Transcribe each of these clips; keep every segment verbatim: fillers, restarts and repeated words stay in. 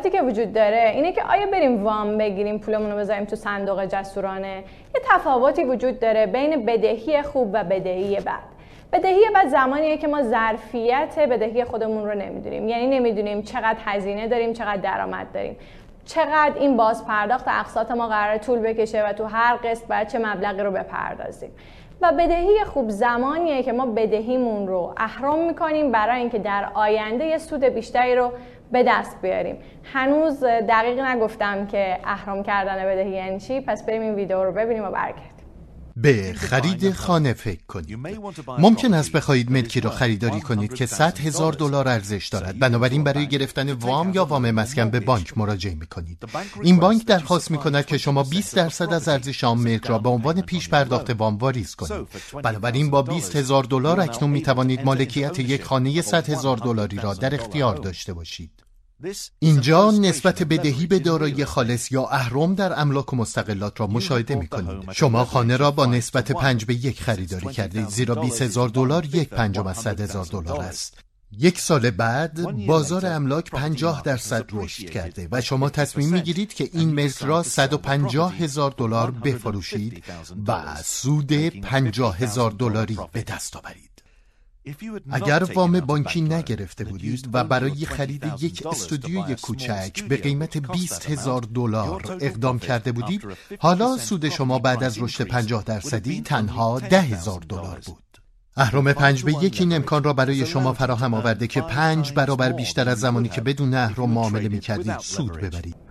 مشکلاتی که وجود داره اینه که آیا بریم وام بگیریم پولمون رو بذاریم تو صندوق جسورانه، یه تفاوتی وجود داره بین بدهی خوب و بدهی بد. بدهی بعد زمانیه که ما ظرفیت بدهی خودمون رو نمیدونیم، یعنی نمیدونیم چقدر هزینه داریم، چقدر درآمد داریم، چقدر این باز پرداخت اقساط ما قراره طول بکشه و تو هر قسط باید چه مبلغی رو بپردازیم. و بدهی خوب زمانیه که ما بدهیمون رو اهرم میکنیم برای اینکه در آینده یه سود بیشتری رو به دست بیاریم. هنوز دقیق نگفتم که اهرم کردن بدهی یعنی چی، پس بریم این ویدیو رو ببینیم و برگردیم. به خرید خانه فکر کنید. ممکن است بخواهید ملکی را خریداری کنید که صد هزار دلار ارزش دارد. بنابراین برای گرفتن وام یا وام مسکن به بانک مراجعه می کنید. این بانک درخواست می کند که شما بیست درصد از ارزش آن ملک را به عنوان پیش پرداخت وام واریز کنید. بنابراین با بیست هزار دلار اکنون می توانید مالکیت یک خانه صد هزار دلاری را در اختیار داشته باشید. اینجا نسبت بدهی به دارایی خالص یا اهرم در املاک و مستقلات را مشاهده می کنید. شما خانه را با نسبت پنج به یک خریداری کردید، زیرا بیست هزار دلار یک پنجم از صد هزار دلار است. یک سال بعد بازار املاک پنجاه درصد رشد کرده و شما تصمیم می گیرید که این ملک را صد و پنجاه هزار دلار بفروشید و سود پنجاه هزار دلاری به دست آورید. اگر وام بانکی نگرفته بودید و برای خرید یک استودیوی کوچک به قیمت بیست هزار دلار اقدام کرده بودید، حالا سود شما بعد از رشد پنجاه درصدی تنها ده هزار دلار بود. اهرم پنج به یک این امکان را برای شما فراهم آورده که پنج برابر بیشتر از زمانی که بدون اهرم معامله می کردید سود ببرید.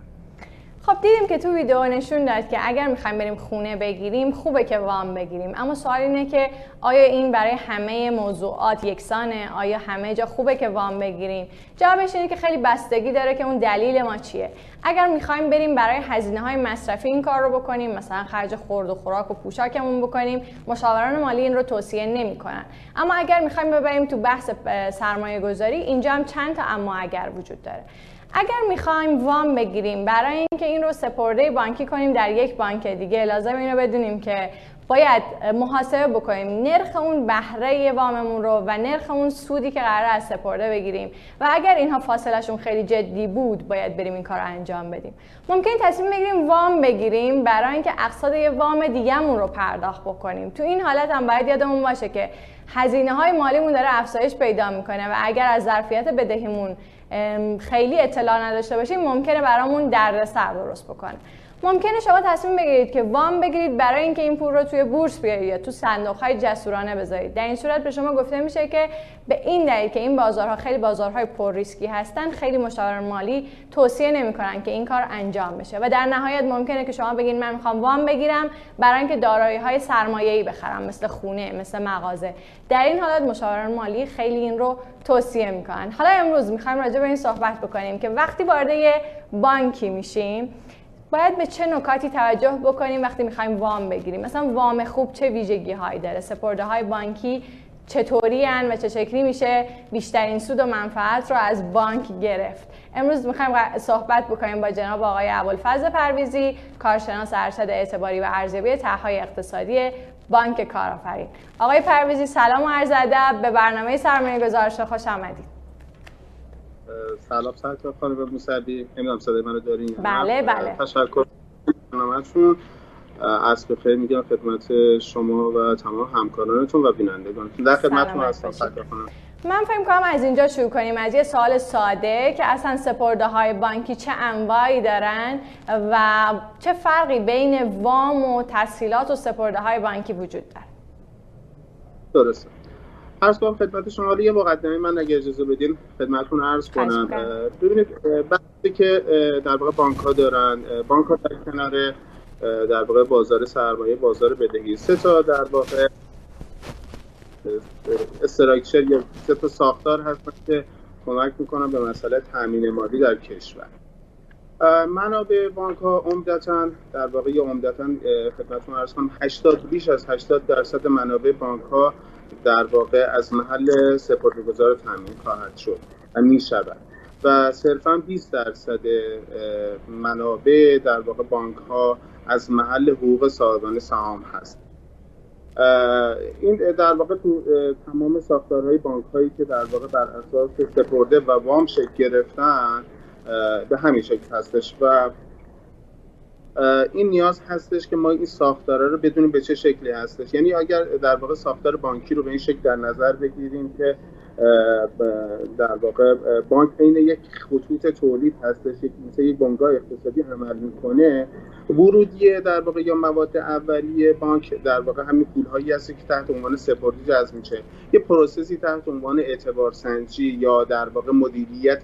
خب دیدیم که تو ویدیو نشون داد که اگر میخوایم بریم خونه بگیریم خوبه که وام بگیریم، اما سوال اینه که آیا این برای همه موضوعات یکسانه؟ آیا همه جا خوبه که وام بگیریم؟ جوابش اینه که خیلی بستگی داره که اون دلیل ما چیه. اگر میخوایم بریم برای هزینه های مصرفی این کار رو بکنیم، مثلا خرج خورد و خوراک و پوشاکمون بکنیم، مشاوران مالی این رو توصیه نمیکنن. اما اگر میخوایم ببریم تو بحث سرمایه گذاری، اینجا هم چند تا اما اگر وجود داره. اگر میخوایم وام بگیریم برای اینکه این رو سپرده بانکی کنیم در یک بانک دیگه، لازم اینو بدونیم که باید محاسبه بکنیم نرخ اون بهره واممون رو و نرخ اون سودی که قراره از سپرده بگیریم، و اگر اینها فاصلهشون خیلی جدی بود باید بریم این کار رو انجام بدیم. ممکن تصمیم بگیریم وام بگیریم برای اینکه اقساط یه وام دیگه‌مون رو پرداخت بکنیم. تو این حالت هم باید یادمون باشه که هزینه های مالیمون داره افزایش پیدا میکنه و اگر از ظرفیت بدهیمون خیلی اطلاع نداشته باشیم ممکنه برامون دردسر درست بکنه. ممکنه شما تصمیم بگیرید که وام بگیرید برای اینکه این پول رو توی بورس بیارید یا تو صندوق‌های جسورانه بذارید. در این صورت به شما گفته میشه که به این دلیل که این بازارها خیلی بازارهای پر ریسکی هستن، خیلی مشاوران مالی توصیه نمی‌کنن که این کار انجام بشه. و در نهایت ممکنه که شما بگین من می‌خوام وام بگیرم برای اینکه دارایی‌های سرمایه‌ای بخرم، مثل خونه، مثل مغازه. در این حالت مشاوران مالی خیلی این رو توصیه می‌کنن. حالا امروز می‌خوایم راجع به این صحبت بکنیم که وقتی وارد یه بانکی میشیم باید به چه نکاتی توجه بکنیم وقتی میخوایم وام بگیریم. مثلا وام خوب چه ویژگی هایی داره؟ سپرده های بانکی چطوری هن و چه شکلی میشه بیشترین سود و منفعت رو از بانک گرفت؟ امروز میخوایم صحبت بکنیم با جناب آقای ابوالفضل پرویزی، کارشناس ارشد اعتباری و ارزیابی طرح‌های اقتصادی بانک کارآفرین. آقای پرویزی سلام و عرض ادب، به برنامه سرمایه‌گذارش خوش آمدید. سلام سرکار خانم موسوی، نمیدونم صدای منو دارین؟ بله بله. تشکر برنامه‌تون. عصر بخیر میگم خدمت شما و تمام همکارانتون و بینندگان. در خدمتتون هستم سرکار خانم. من فکر می‌کنم از اینجا شروع کنیم، از یه سوال ساده که اصلا سپرده‌های بانکی چه انواعی دارن و چه فرقی بین وام و تسهیلات و سپرده‌های بانکی وجود داره. درسته. عرض کنم خدمت شما رو یه مقدمه من اگه اجازه بدین خدمتتون عرض کنم. ببینید بحثی که در واقع بانک‌ها دارن، بانک‌ها در کنار در واقع بازار سرمایه، بازار بدهی، سه تا در واقع استراکچر یا سه تا ساختار هستن که کمک می‌کنن به مسئله تامین مالی در کشور. منابع بانک‌ها عمدتاً در واقع یا عمدتاً خدمتتون عرض کنم هشتاد بیش از هشتاد درصد منابع بانک‌ها در واقع از محل سپرده‌گذار تامین خواهد شد و می‌شود و صرفاً بیست درصد منابع در واقع بانک‌ها از محل حقوق صاحبان سهام هست. این در واقع تو تمام ساختارهای بانک‌هایی که در واقع بر اساس سپرده و وام شکل گرفتن به همین شکل هستش و این نیاز هستش که ما این ساختاره رو بدونیم به چه شکلی هستش. یعنی اگر در واقع ساختار بانکی رو به این شکل در نظر بگیریم که در واقع بانک بین یک خطوط تولید هستش، مثل یک بنگاه اقتصادی عمل میکنه، ورودی در واقع یا مواد اولیه بانک در واقع همین پولهایی هست که تحت عنوان سپردی جذب میشه. یه پروسسی تحت عنوان اعتبار سنجی یا در واقع مدیریت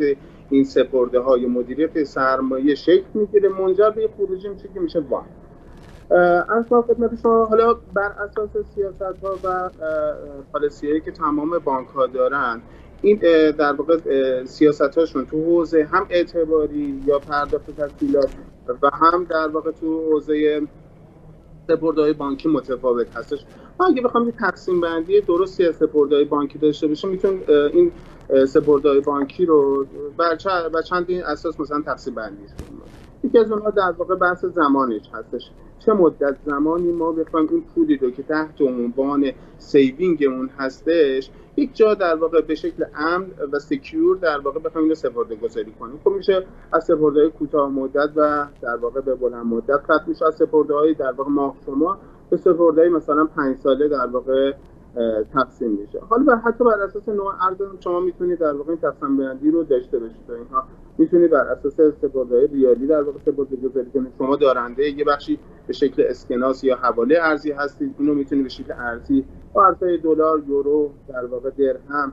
این سپرده ها یا مدیریت سرمایه شکل میگیره، منجر به خروجی میشه که میشه وام. اصلا خدمت شما، حالا بر اساس سیاست ها و پالیسی هایی که تمام بانک ها دارن، این در واقع سیاست هاشون تو حوزه هم اعتباری یا پرداخت تسهیلات و هم در واقع تو حوزه سپرده‌های بانکی متفاوت هستش. ما اگه بخوام یه تقسیم بندی درستی از سپرده‌های بانکی داشته باشیم، میتونیم این سپرده‌های بانکی رو بر چند اساس مثلا تقسیم بندی کنیم. یکی از اونها در واقع بحث زمانش هستش، چه مدت زمانی ما بخوایم این پولی رو که تحت عنوان سیوینگمون هستش یک جا در واقع به شکل امن و سکیور در واقع بخوایم اینو سپرده‌گذاری کنیم. خب میشه از سپرده‌های کوتاه مدت و در واقع به بلند مدت ختم میشه، از سپرده‌های در واقع ماه شما به سپرده‌های مثلا پنج ساله در واقع تقسیم میشه. حالا بر حتی بر اساس نوع ارز شما میتونید در واقع این تقسیم بندی رو داشته باشید. اینها میتونید بر اساس سپرده‌های ریالی در واقع سپرده‌گذاری کنید. شما دارنده یه بخشی به شکل اسکناس یا حواله ارزی هستید، اینو میتونید به شکل ارزی با ارزهای دلار، یورو، در واقع درهم،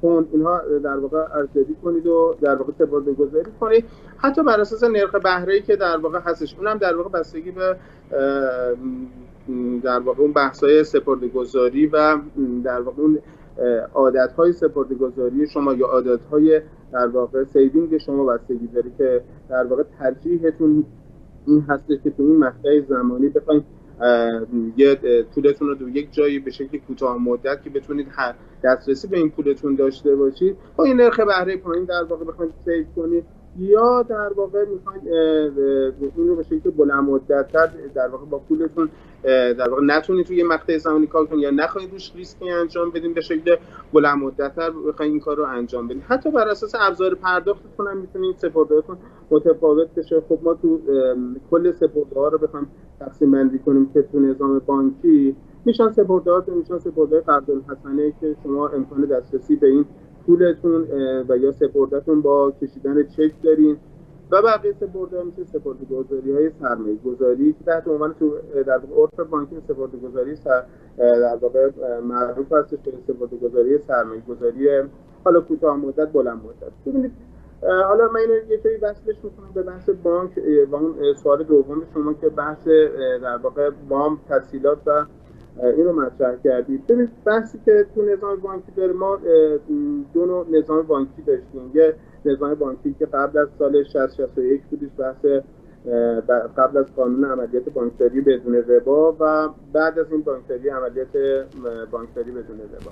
پوند، اینها در واقع ارزیابی کنید و در واقع سپرده‌گذاری کنید. حتی بر اساس نرخ بهره‌ای که در واقع هستش، اونم در واقع بستگی به در واقع اون بحث‌های سپرده‌گذاری و در واقع اون عادت‌های سپرده‌گذاری شما یا عادت‌های در واقع سیوینگ شما بستگی داره که در واقع ترجیحتون این هستش که تو این مقطع زمانی بخواید یه پولتون رو در یک جایی به شکل کوتاه مدت که بتونید دسترسی به این پولتون داشته باشید با این نرخ بهره پایین در واقع بخواید سیو کنید، یا در واقع میخواید این رو به شکل بلند مدت‌تر در واقع با پولتون در واقع نتونید توی یه مقطع زمانی کار کنید یا نخواهید روش ریسکی انجام بدین، به شکل بلند مدت‌تر بخواید این کار رو انجام بدین. حتی بر اساس ابزار پرداختتون هم میتونید سپرده‌هاتون متفاوت بشه. خب ما تو کل سپرده‌ها رو بخوایم تقسیم بندی کنیم که تو نظام بانکی میشن سپرده‌ها میشن سپرده‌های قرض‌الحسنه که شما امکان دسترسی به این پولتون و یا سپرده‌تون با کشیدن چک دارین، و بقیه سپرده ها میشه سپرده‌گذاری‌های سرمایه‌گذاری که تحت عنوان تو در واقع عرف بانکی سپرده‌گذاری در واقع معروف هستش به سپرده‌گذاری سرمایه‌گذاری حالا کوتاه مدت بلند مدت. ببینید حالا من اینو یه جایی وصلش می‌کنم به بحث بانک و اون سوال دوم شما که بحث در واقع وام تسهیلات و اینو مطرح کردید. ببینید بحثی که تو نظام بانکی داره، ما دو نوع نظام بانکی داشتیم، یه نظام بانکی که قبل از سال شصت شصت و یک بودش، بحث قبل از قانون عملیات بانکداری بدون ربا، و بعد از این بانکداری عملیات بانکداری بدون ربا.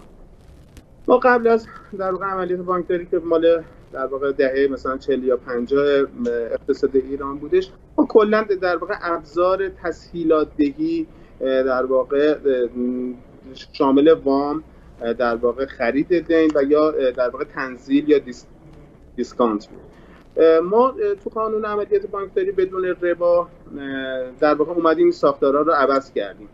ما قبل از در واقع عملیات بانکداری که مال در واقع دهه مثلا چهل یا پنجاه اقتصاد ایران بودش، ما کلا در واقع ابزار تسهیلات دهی در واقع شامل وام، در واقع خرید دین و یا در واقع تنزیل یا دیسکانت. ما تو قانون عملیات بانکداری بدون ربا در واقع اومدیم این ساختارها رو عوض کردیم،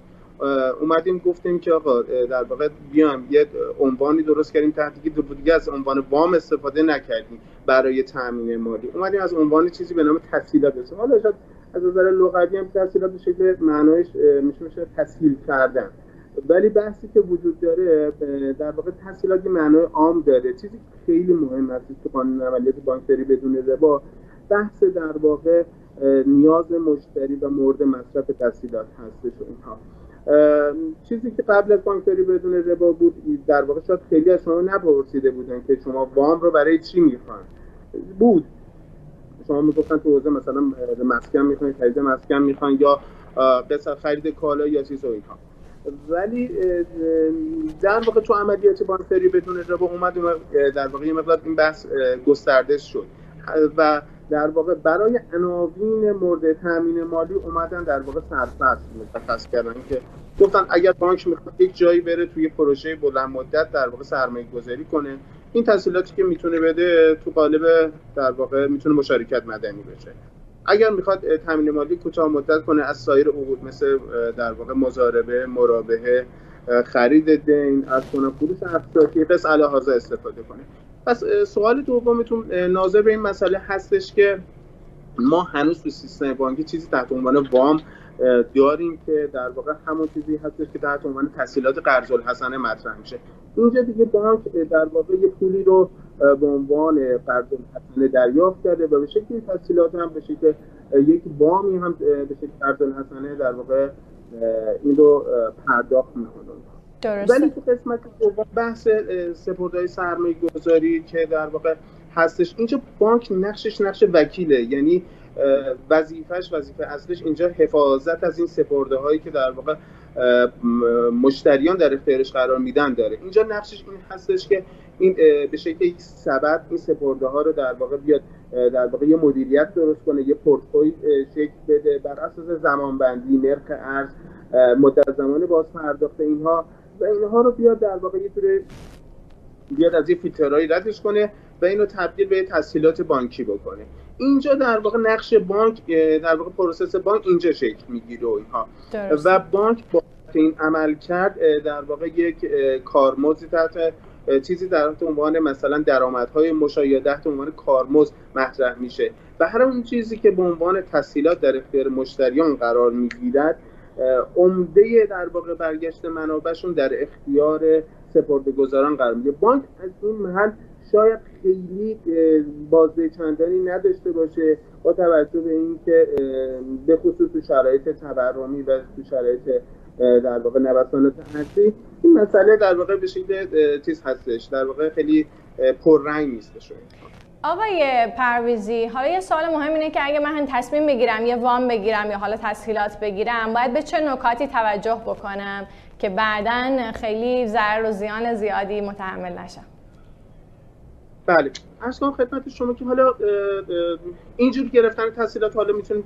اومدیم گفتیم که آقا در واقع بیام یه عنوانی درست کردیم تحت که دیگه از عنوان وام استفاده نکردیم برای تامین مالی، اومدیم از عنوان چیزی به نام تسهیلات استفاده. حالا شاید از نظر لغوی هم تسهیلات به شکل معنایش میشه میشه تسهیل کردن، ولی بحثی که وجود داره در واقع تسهیلات یه معنای عام داره. چیزی که خیلی مهم هست تو قانون عملیات بانکداری بدون ربا، بحث در واقع نیاز مشتری و مورد مصرف تسهیلات هستش. اینها چیزی که قبل از بانکداری بدون ربا بود، در واقع شاید خیلی از شما نپرسیده بودن که شما وام رو برای چی میخواین. بود شما میگفتن تو حوزه مثلا مسکن میخواین، خرید مسکن میخواین، یا مثلا خرید کالا یا چیز و اینها، ولی در واقع تو عملیات بانکداری بدون ربا اومد در واقع یه مقدار این بحث گسترده شد و در واقع برای عناوین مورد تامین مالی اومدن در واقع سرفصل مشخص کردن که گفتن اگر بانک میخواد یک جایی بره توی پروژه بلند مدت در واقع سرمایه‌گذاری کنه، این تسهیلاتی که میتونه بده تو قالب در واقع میتونه مشارکت مدنی بشه. اگر میخواد تامین مالی کوتاه مدت کنه از سایر حقوق مثل در واقع مضاربه، مرابحه، خرید دین، ارکان پولیس افزایشی قسط علی‌هذا استفاده کنه. پس سوال دومتون ناظر به این مسئله هستش که ما هنوز تو سیستم بانکی چیزی تحت عنوان وام داریم که در واقع همون چیزی هستش که تحت عنوان تسهیلات قرض‌الحسنه مطرح میشه. اینجا دیگه بانک در واقع یه پولی رو به عنوان قرض‌الحسنه دریافت کرده و به شکلی تسهیلات هم بشه که یک وامی هم به شکل قرض‌الحسنه در واقع این رو پرداخت می‌کنه. درسته. ولی تو قسمت بحث سپرده‌های سرمایه‌گذاری که در واقع هستش، اینجا بانک نقشش نقش وکیله، یعنی وظیفهش وظیفه اصلش اینجا حفاظت از این سپرده‌هایی که در واقع مشتریان در اختیارش قرار میدن داره. اینجا نقشش این هستش که این به شکل یک سبد این سپرده‌ها رو در واقع بیاد در واقع یه مدیریت درست کنه، یه پورتفوی شکل بده بر اساس زمانبندی، نرخ ارز، مدت زمان بازپرداخت اینها و اینها رو بیاد در واقع یه طور بیاد از این فیلترهایی ردش کنه و اینو تبدیل به تسهیلات بانکی بکنه. اینجا در واقع نقش بانک در واقع پروسس بانک اینجا شکل میگیره و اینها درست. و بانک با این عمل کرد در واقع یک کارمزدی تحت چیزی در عنوان مثلا درآمدهای مشایعه تحت عنوان کارمزد مطرح میشه و هر اون چیزی که به عنوان تسهیلات در اختیار مشتریان قرار میگیرد عمده در واقع برگشت منابعشون در اختیار سپرده‌گذاران قرار میگیره. بانک از این محل شاید خیلی بازده چندانی نداشته باشه با توجه به این که به خصوص تو شرایط تورمی و تو شرایط در واقع نوسانات هستی این مسئله در واقع به شکل چیز هستش در واقع خیلی پررنگ نیسته شده. آقای پرویزی، حالا یه سوال مهم اینه که اگه من تصمیم بگیرم یه وام بگیرم یا حالا تسهیلات بگیرم باید به چه نکاتی توجه بکنم که بعداً خیلی ضرر و زیان زیادی متحمل نشم؟ بله، اصلا خدمت شما که حالا اینجور گرفتن تسهیلات حالا میتونیم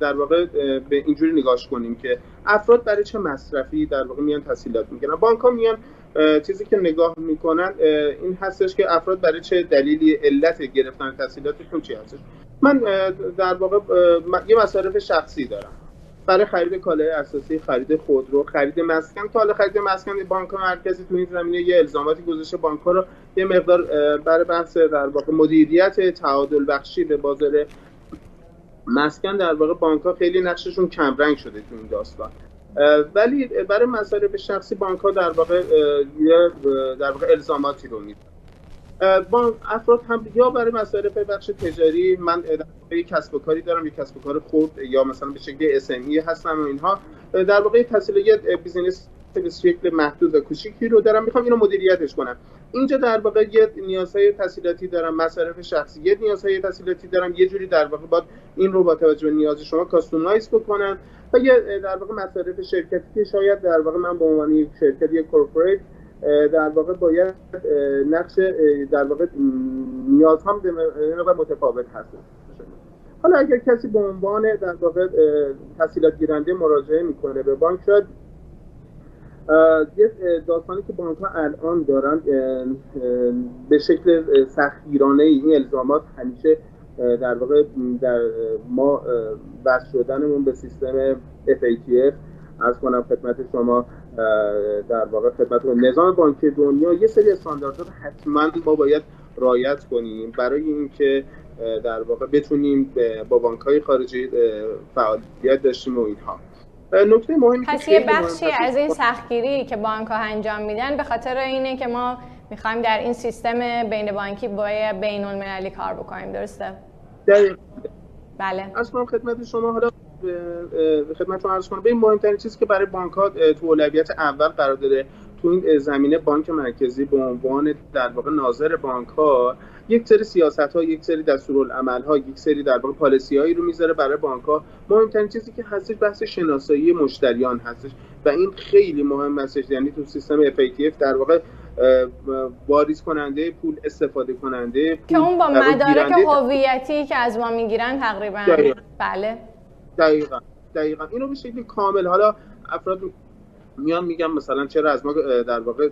در واقع به اینجوری نگاش کنیم که افراد برای چه مصرفی در واقع میان تسهیلات میکنن. بانک‌ها میان چیزی که نگاه میکنن این هستش که افراد برای چه دلیلی علت گرفتن تسهیلاتشون چی هستش. من در واقع یه مصارف شخصی دارم برای خرید کالای اساسی، خرید خودرو، خرید مسکن. تا حالا خرید مسکن بانک مرکزی تو این زمینه یه الزاماتی گذاشته بانک‌ها رو یه مقدار برای بحث در واقع مدیریت تعادل بخشی به بازار مسکن در واقع بانک‌ها خیلی نقششون کم رنگ شده تو این داستان. ولی برای مصارف شخصی بانک‌ها در واقع یه در واقع الزاماتی رو می‌ذارن. بانک افراد هم یا برای مصارف بخش تجاری، من یک کسب و کاری دارم، یک کسب و کار خرد یا مثلا به شکل اس ام ای هستم و اینها در واقع تسهیلات بیزینس به شکل محدود و کوچیکی رو دارم میخوام اینو مدیریتش کنم. اینجا در واقع یه نیازهای تسهیلاتی دارم، مصارف شخصی یه نیازهای تسهیلاتی دارم، یه جوری در واقع باید این رو با توجه به نیاز شما کاستومایز بکنم و یه در واقع مصارف شرکتی که شاید در واقع من به عنوان یک شرکت یک کارپوریت در واقع باید نقش در واقع نیاز هم متفاوت هست. حالا اگر کسی به عنوان در واقع تسهیلات گیرنده مراجعه میکنه به بانک شد یه داستانی که بانک ها الان دارن به شکل سختگیرانه این الزامات همیشه در واقع در ما وصل شدنمون به سیستم اف ای تی اف عرض کنم خدمت شما در واقع خدمت نظام بانکی دنیا یه سری استانداردها رو حتما ما باید رعایت کنیم برای اینکه در واقع بتونیم با بانک‌های خارجی فعالیت داشتیم و اینها. نکته مهمی پس یه بخشی از این سختگیری که بانک‌ها انجام میدن به خاطر اینه که ما می‌خوایم در این سیستم بین بانکی با بین‌المللی کار بکنیم. درسته؟ دقیقاً. بله. اصلا خدمت شما حالا خدمتتون عرض کنم ببین مهمترین چیزی که برای بانک‌ها تو اولویت اول قرار داره تو این زمینه بانک مرکزی به عنوان در واقع ناظر بانک‌ها یک سری سیاست‌ها، یک سری دستورالعمل‌ها، یک سری در واقع پالیسی‌هایی رو میذاره برای بانک‌ها. مهمترین چیزی که هستش بحث شناسایی مشتریان هستش و این خیلی مهم هستش، یعنی تو سیستم اف ای تی اف در واقع واریز کننده پول، استفاده کننده پول که اون با مدارک هویتی که از ما میگیرن تقریبا دقیقا. بله دقیقاً دقیقاً اینو به شکلی کامل حالا افراد میان میگن مثلا چرا از ما در واقع،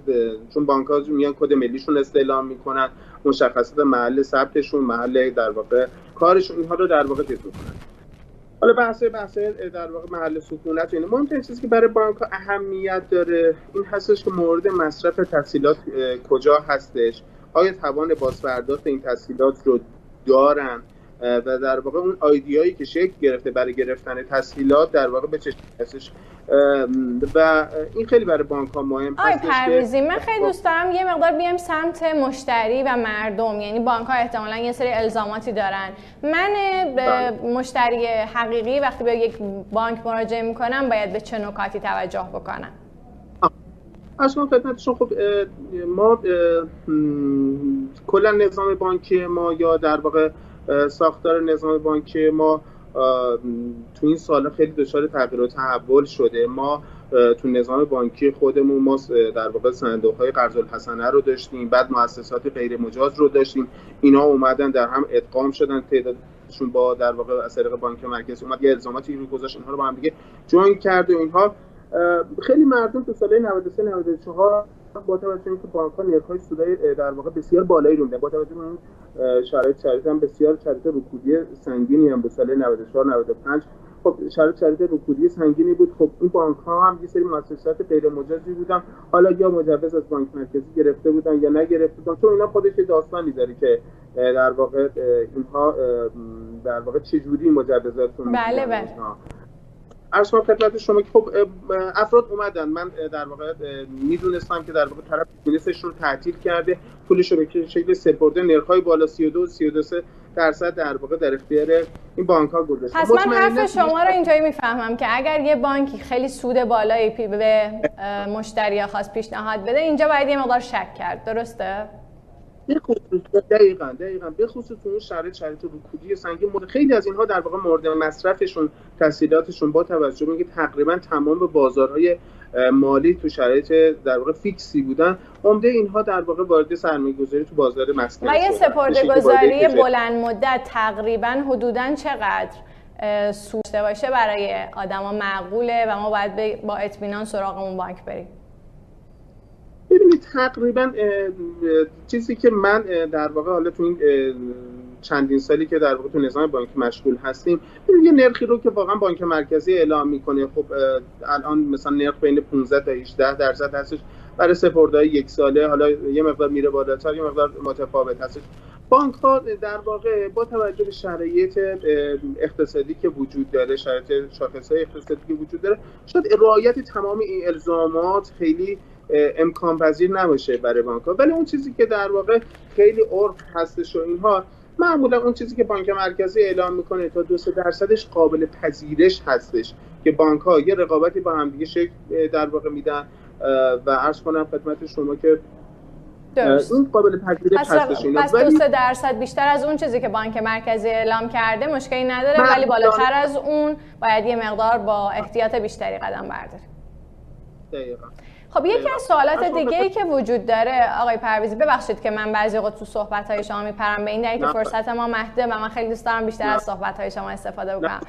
چون بانک‌ها میان کد ملیشون استعلام میکنن، مشخصات محل ثبتشون، محل در واقع کارشون، اینها رو در واقع تضمین کنن. حالا بحث بحث در واقع محل سکونت، یعنی مهمترین چیزی که برای بانک‌ها اهمیت داره این هستش که مورد مصرف تسهیلات کجا هستش، آیا توان بازپرداخت این تسهیلات رو دارن و در واقع اون آیدیایی که شکل گرفته برای گرفتن تسهیلات در واقع به چه شکلیش، و این خیلی برای بانک ها مهم هستش. آقای پرویزی، من خیلی دوست دارم یه مقدار بیام سمت مشتری و مردم، یعنی بانک ها احتمالاً یه سری الزاماتی دارن. من مشتری حقیقی وقتی به یک بانک مراجعه میکنم باید به چه نکاتی توجه بکنم؟ اصلا خدمتشون خب ما کلا نظام بانکی ما یا در واقع ساختار نظام بانکی ما تو این سال خیلی دچار تغییر و تحول شده. ما تو نظام بانکی خودمون ما در واقع صندوق‌های قرض الحسنه رو داشتیم، بعد مؤسسات غیر مجاز رو داشتیم، اینا اومدن در هم ادغام شدن، تعدادشون با در واقع از طریق بانک مرکزی اومد یه الزاماتی رو گذاشت، اینها رو با هم دیگه جوین کرد و اینها خیلی مردم تو سال‌های نود و سه نود و چهار با توجه به اینکه بانک‌ها نرخ‌های سودای در واقع بسیار بالایی رو میدن، با توجه به اون شرایط شرایط هم بسیار شرایط رکودی سنگینی هم به سال نود و چهار نود و پنج، خب شرایط شرایط رکودی سنگینی بود. خب این بانک‌ها هم یه سری مؤسسات غیر مجازی بودن، حالا یا مجوز از بانک مرکزی گرفته بودن یا نگرفته بودن، چون اینا خودش یه داستانی داره که در واقع اینها در واقع چجوری مجوزاتون. بله بله. عرض کنم خدمت شما که خب افراد اومدن، من در واقع میدونستم که در واقع طرف بیزنسش رو تعطیل کرده، پولش رو به شکل سپرده، نرخ‌های بالا سی و دو و سی و سه درصد در واقع در اختیار این بانک‌ها گذاشته. پس من حرف شما رو اینطوری میفهمم که اگر یه بانکی خیلی سود بالایی به مشتری‌ها خاص پیشنهاد بده، اینجا باید یه مقدار شک کرد، درسته؟ به خصوص دقیقاً دقیقاً به خصوص اون شرایط شرایط رکودی سنگین، خیلی از اینها در واقع مورد مصرفشون تسهیلاتشون با توجه به اینکه تقریباً تمام بازارهای مالی تو شرایط در واقع فیکسی بودن، عمده اینها در واقع وارد سرمایه‌گذاری تو بازار مسکن شدن. و یه سپرده‌گذاری بلند مدت تقریباً حدوداً چقدر سوده باشه برای آدما معقوله و ما باید با اطمینان سراغمون بانک بریم؟ ببینید تقریبا چیزی که من در واقع حالا تو این چندین سالی که در واقع تو نظام بانکی مشغول هستیم، یه نرخی رو که واقعا بانک مرکزی اعلام میکنه، خب الان مثلا نرخ بین پانزده تا هجده درصد هستش برای سپرده‌های یک ساله، حالا یه مقدار میره بالاتر یه مقدار متفاوت هستش. بانک ها در واقع با توجه به شرایط اقتصادی که وجود داره، شرایط شاخص‌های اقتصادی که وجود داره، شاید رعایت تمام این الزامات خیلی امکان پذیر نباشه برای بانک‌ها، ولی اون چیزی که در واقع خیلی عرف هستش و اینها، معمولا اون چیزی که بانک مرکزی اعلام میکنه تا دو سه درصدش قابل پذیرش هستش که بانک‌ها یه رقابتی با هم دیگه شکل در واقع میدن و عرض کنم خدمت شما که این قابل پذیرش هستش. اینا پس دو سه درصد بیشتر از اون چیزی که بانک مرکزی اعلام کرده مشکلی نداره، ولی بالاتر از اون باید یه مقدار با احتیاط بیشتری قدم برداریم. دقیقاً. خب یکی از سوالات دیگه‌ای که وجود داره آقای پرویزی، ببخشید که من بعضی وقت تو صحبت‌های شما میپرم، به این دلیل که فرصت ما محدوده و من خیلی دوست دارم بیشتر از صحبت‌های شما استفاده بکنم.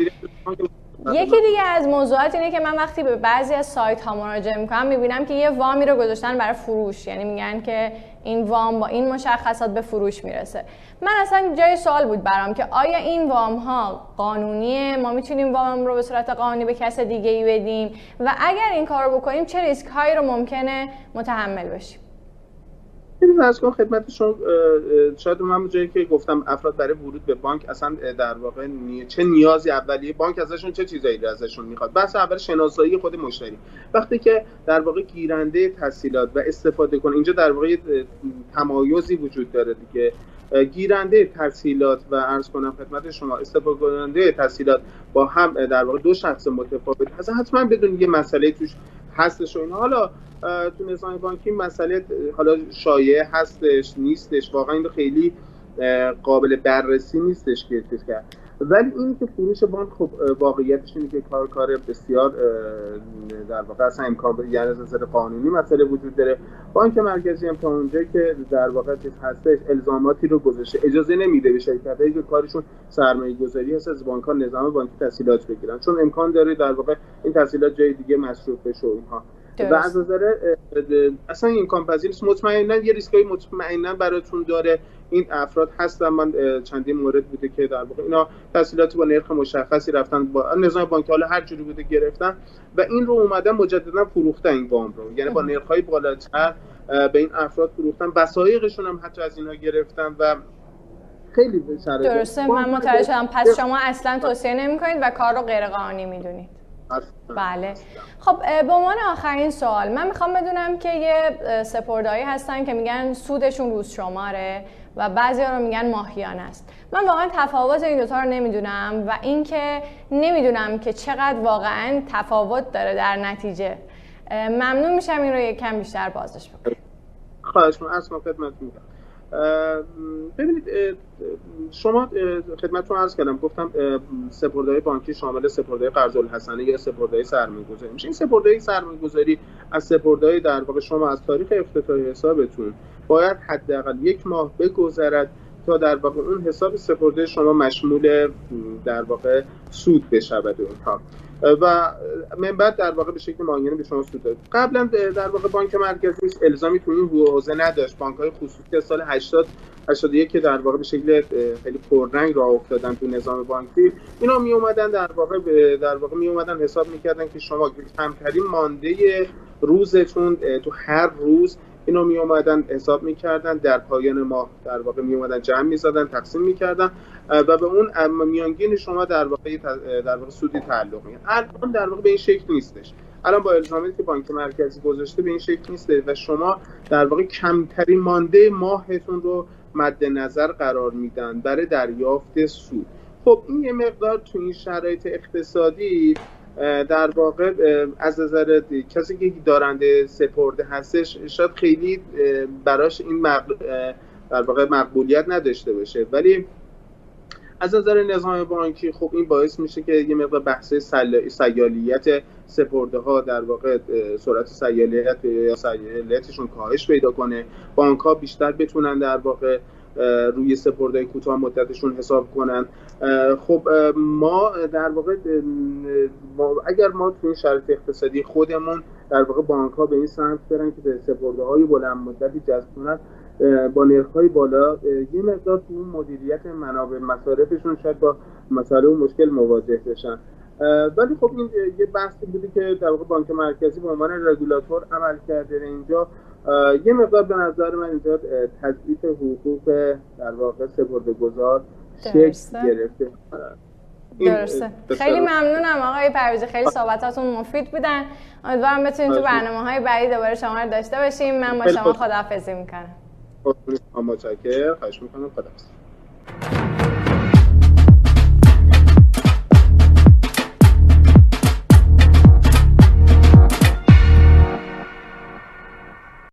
یکی دیگه از موضوعات اینه که من وقتی به بعضی از سایت‌ها مراجعه می‌کنم می‌بینم که یه وامی رو گذاشتن برای فروش، یعنی میگن که این وام با این مشخصات به فروش میرسه. من اصلا جای سوال بود برام که آیا این وام‌ها قانونیه؟ ما میتونیم وام رو به صورت قانونی به کس دیگه‌ای بدیم؟ و اگر این کار رو بکنیم چه ریسک‌هایی رو ممکنه متحمل بشیم؟ این از کن خدمت شما، شاید من جایی که گفتم افراد برای ورود به بانک اصلا در واقع چه نیازی اولیه، بانک ازشون چه چیزایی رو ازشون میخواد، بحث اول شناسایی خود مشتری، وقتی که در واقع گیرنده تسهیلات و استفاده کنه، اینجا در واقع تمایزی وجود داره دیگه، گیرنده تسهیلات و عرض کنم خدمت شما استفاده کننده تسهیلات با هم در واقع دو شخص متفاوت هستن، حتما بدون یه مسئله توش هستش و اینا. حالا تو نظام بانکی مسئله حالا شایع هستش نیستش، واقعا این خیلی قابل بررسی نیستش که چیز کرد، ولی این که فروش بانک خب واقعیتش اینه که کار کار بسیار در واقع اصلا امکان یعنی از نظر قانونی مسئله وجود داره. بانک مرکزی هم تا اونجا که در واقع چیز هستش الزاماتی رو گذاشته، اجازه نمیده به شرکتایی که کارشون سرمایه‌گذاری هست از بانک‌ها نظام بانکی تسهیلات بگیرن، چون امکان داره در واقع این تسهیلات جای دیگه مصرف بشه اونها. و از نظر اصلا امکان پذیر است، مطمئنا یه ریسکای مطمئنا براتون داره. این افراد هستن، من چندین مورد بوده که در واقع اینا تسهیلات با نرخ مشخصی رفتن با نظام بانکی، حالا هر جوری بوده گرفتن و این رو اومدن مجددا فروختن این وام رو، یعنی با نرخ‌های بالاتر به این افراد فروختن، وثایقشون هم حتی از اینا گرفتن و خیلی بسره. درسته، من متوجه شدم. پس شما اصلا توصیه نمی‌کنید و کار رو غیر قانونی می‌دونید. بله. خب به عنوان آخرین سوال من میخوام بدونم که یه سپرده‌ای هستن که میگن سودشون روز شماره و بعضیا رو میگن ماهیانه است. من واقعا تفاوت این دوتا رو نمیدونم و اینکه نمیدونم که چقدر واقعا تفاوت داره در نتیجه. ممنون میشم این رو یک کم بیشتر بازش بکنید. خواهش می‌کنم. اصلا خدمتتون میگم. ببینید شما خدمتتون عرض کردم، گفتم سپرده‌های بانکی شامل سپرده‌های قرض‌الحسنه یا سپرده‌های سرمایه‌گذاری میشه. این سپرده‌های سرمایه‌گذاری از سپرده‌های در واقع شما از تاریخ افتتاحی حسابتون باید حداقل یک ماه بگذرد تا در واقع اون حساب سپرده شما مشمول در واقع سود بشود اونها و من بعد در واقع به شکل ماهیانه به شما سود داد. قبلا در واقع بانک مرکزی الزامی تو این حوزه نداشت. بانک‌های خصوصی سال هشتاد هشتاد و یک که در واقع به شکل خیلی پررنگ راه افتادن تو نظام بانکی، اینا می اومدن در واقع در واقع می اومدن حساب می‌کردن که شما کمترین مانده روزتون تو هر روز اینا می اومدن حساب می‌کردن، در پایان ماه در واقع می اومدن جمع می‌زدن، تقسیم می‌کردن و به اون میانگین شما در واقع در واقع سودی تعلق می‌گیره. الان در واقع به این شکل نیستش. الان با الزامی که بانک مرکزی گذاشته به این شکل نیسته و شما در واقع کمترین مانده ماهتون رو مد نظر قرار میدن برای دریافت سود. خب این یه مقدار تو این شرایط اقتصادی در واقع از نظر کسی که دارنده سپرده هستش شاید خیلی براش این در واقع مقبولیت نداشته باشه، ولی از نظر نظام بانکی خب این باعث میشه که یه مقدار بحث سل... سیالیت سپرده ها در واقع سرعت سیالیت یا سیالیتشون کاهش پیدا کنه، بانک ها بیشتر بتونن در واقع روی سپرده‌های کوتاه مدتشون حساب کنن. خب ما در واقع اگر ما توی شرایط اقتصادی خودمون در واقع بانک‌ها به این سمت برن که سپرده‌های بلند مدتی جذب کنن با نرخ‌های بالا، یه مقدار توی مدیریت منابع مصارفشون شاید با مسئله و مشکل مواجه بشن. ولی خب این یه بحثی بوده که در واقع بانک مرکزی به عنوان رگولاتور عمل کرده اینجا. یه مقدار به نظر من اینجا تضعیف حقوق در واقع سپرده‌گذار شکل گرفته. درسته. خیلی ممنونم آقای پرویزی، خیلی صحبتاتون مفید بودن. امیدوارم بتونید تو برنامه‌های بعدی دوباره شما رو داشته باشیم. من با شما خداحافظی می‌کنم. متشکرم. خواهش می‌کنم. خداحافظ.